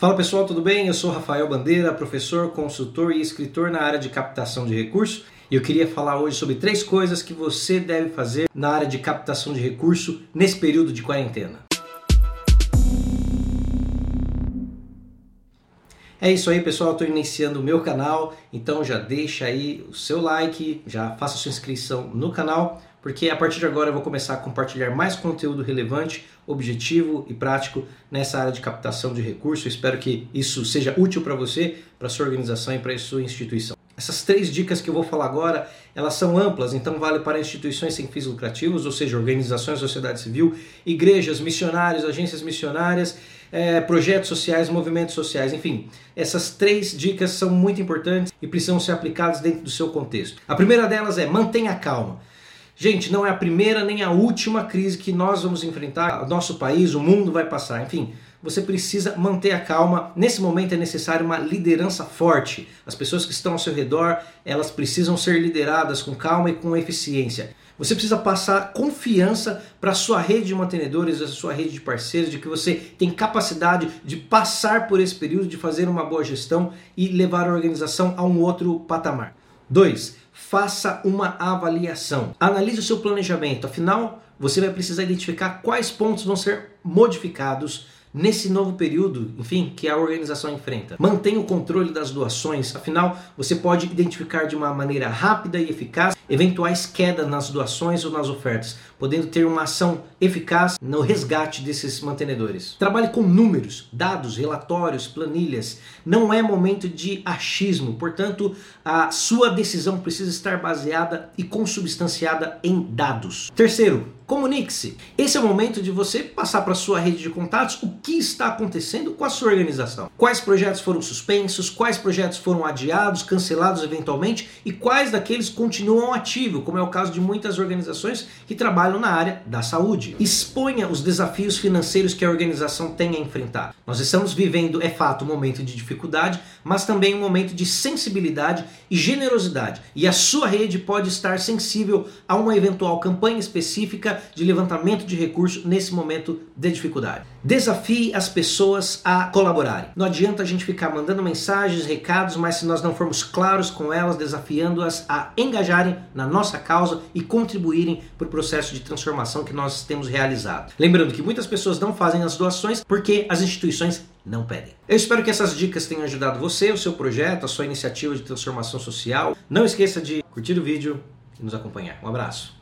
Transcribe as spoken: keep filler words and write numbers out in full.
Fala pessoal, tudo bem? Eu sou Rafael Bandeira, professor, consultor e escritor na área de captação de recursos, e eu queria falar hoje sobre três coisas que você deve fazer na área de captação de recurso nesse período de quarentena. É isso aí pessoal, estou iniciando o meu canal, então já deixa aí o seu like, já faça sua inscrição no canal, porque a partir de agora eu vou começar a compartilhar mais conteúdo relevante, objetivo e prático nessa área de captação de recursos. Espero que isso seja útil para você, para sua organização e para sua instituição. Essas três dicas que eu vou falar agora, elas são amplas, então vale para instituições sem fins lucrativos, ou seja, organizações, sociedade civil, igrejas, missionários, agências missionárias, É, projetos sociais, movimentos sociais, enfim. Essas três dicas são muito importantes e precisam ser aplicadas dentro do seu contexto. A primeira delas é mantenha a calma. Gente, não é a primeira nem a última crise que nós vamos enfrentar, o nosso país, o mundo vai passar, enfim. Você precisa manter a calma. Nesse momento é necessário uma liderança forte. As pessoas que estão ao seu redor, elas precisam ser lideradas com calma e com eficiência. Você precisa passar confiança para a sua rede de mantenedores, a sua rede de parceiros, de que você tem capacidade de passar por esse período, de fazer uma boa gestão e levar a organização a um outro patamar. dois. Faça uma avaliação. Analise o seu planejamento. Afinal, você vai precisar identificar quais pontos vão ser modificados nesse novo período, enfim, que a organização enfrenta. Mantenha o controle das doações, afinal, você pode identificar de uma maneira rápida e eficaz eventuais quedas nas doações ou nas ofertas, podendo ter uma ação eficaz no resgate desses mantenedores. Trabalhe com números, dados, relatórios, planilhas. Não é momento de achismo, portanto, a sua decisão precisa estar baseada e consubstanciada em dados. Terceiro, comunique-se. Esse é o momento de você passar para a sua rede de contatos o que está acontecendo com a sua organização. Quais projetos foram suspensos, quais projetos foram adiados, cancelados eventualmente e quais daqueles continuam ativos, como é o caso de muitas organizações que trabalham na área da saúde. Exponha os desafios financeiros que a organização tem a enfrentar. Nós estamos vivendo, é fato, um momento de dificuldade, mas também um momento de sensibilidade e generosidade. E a sua rede pode estar sensível a uma eventual campanha específica de levantamento de recursos nesse momento de dificuldade. Desafie as pessoas a colaborarem. Não adianta a gente ficar mandando mensagens, recados, mas se nós não formos claros com elas, desafiando-as a engajarem na nossa causa e contribuírem para o processo de transformação que nós temos realizado. Lembrando que muitas pessoas não fazem as doações porque as instituições não pedem. Eu espero que essas dicas tenham ajudado você, o seu projeto, a sua iniciativa de transformação social. Não esqueça de curtir o vídeo e nos acompanhar. Um abraço.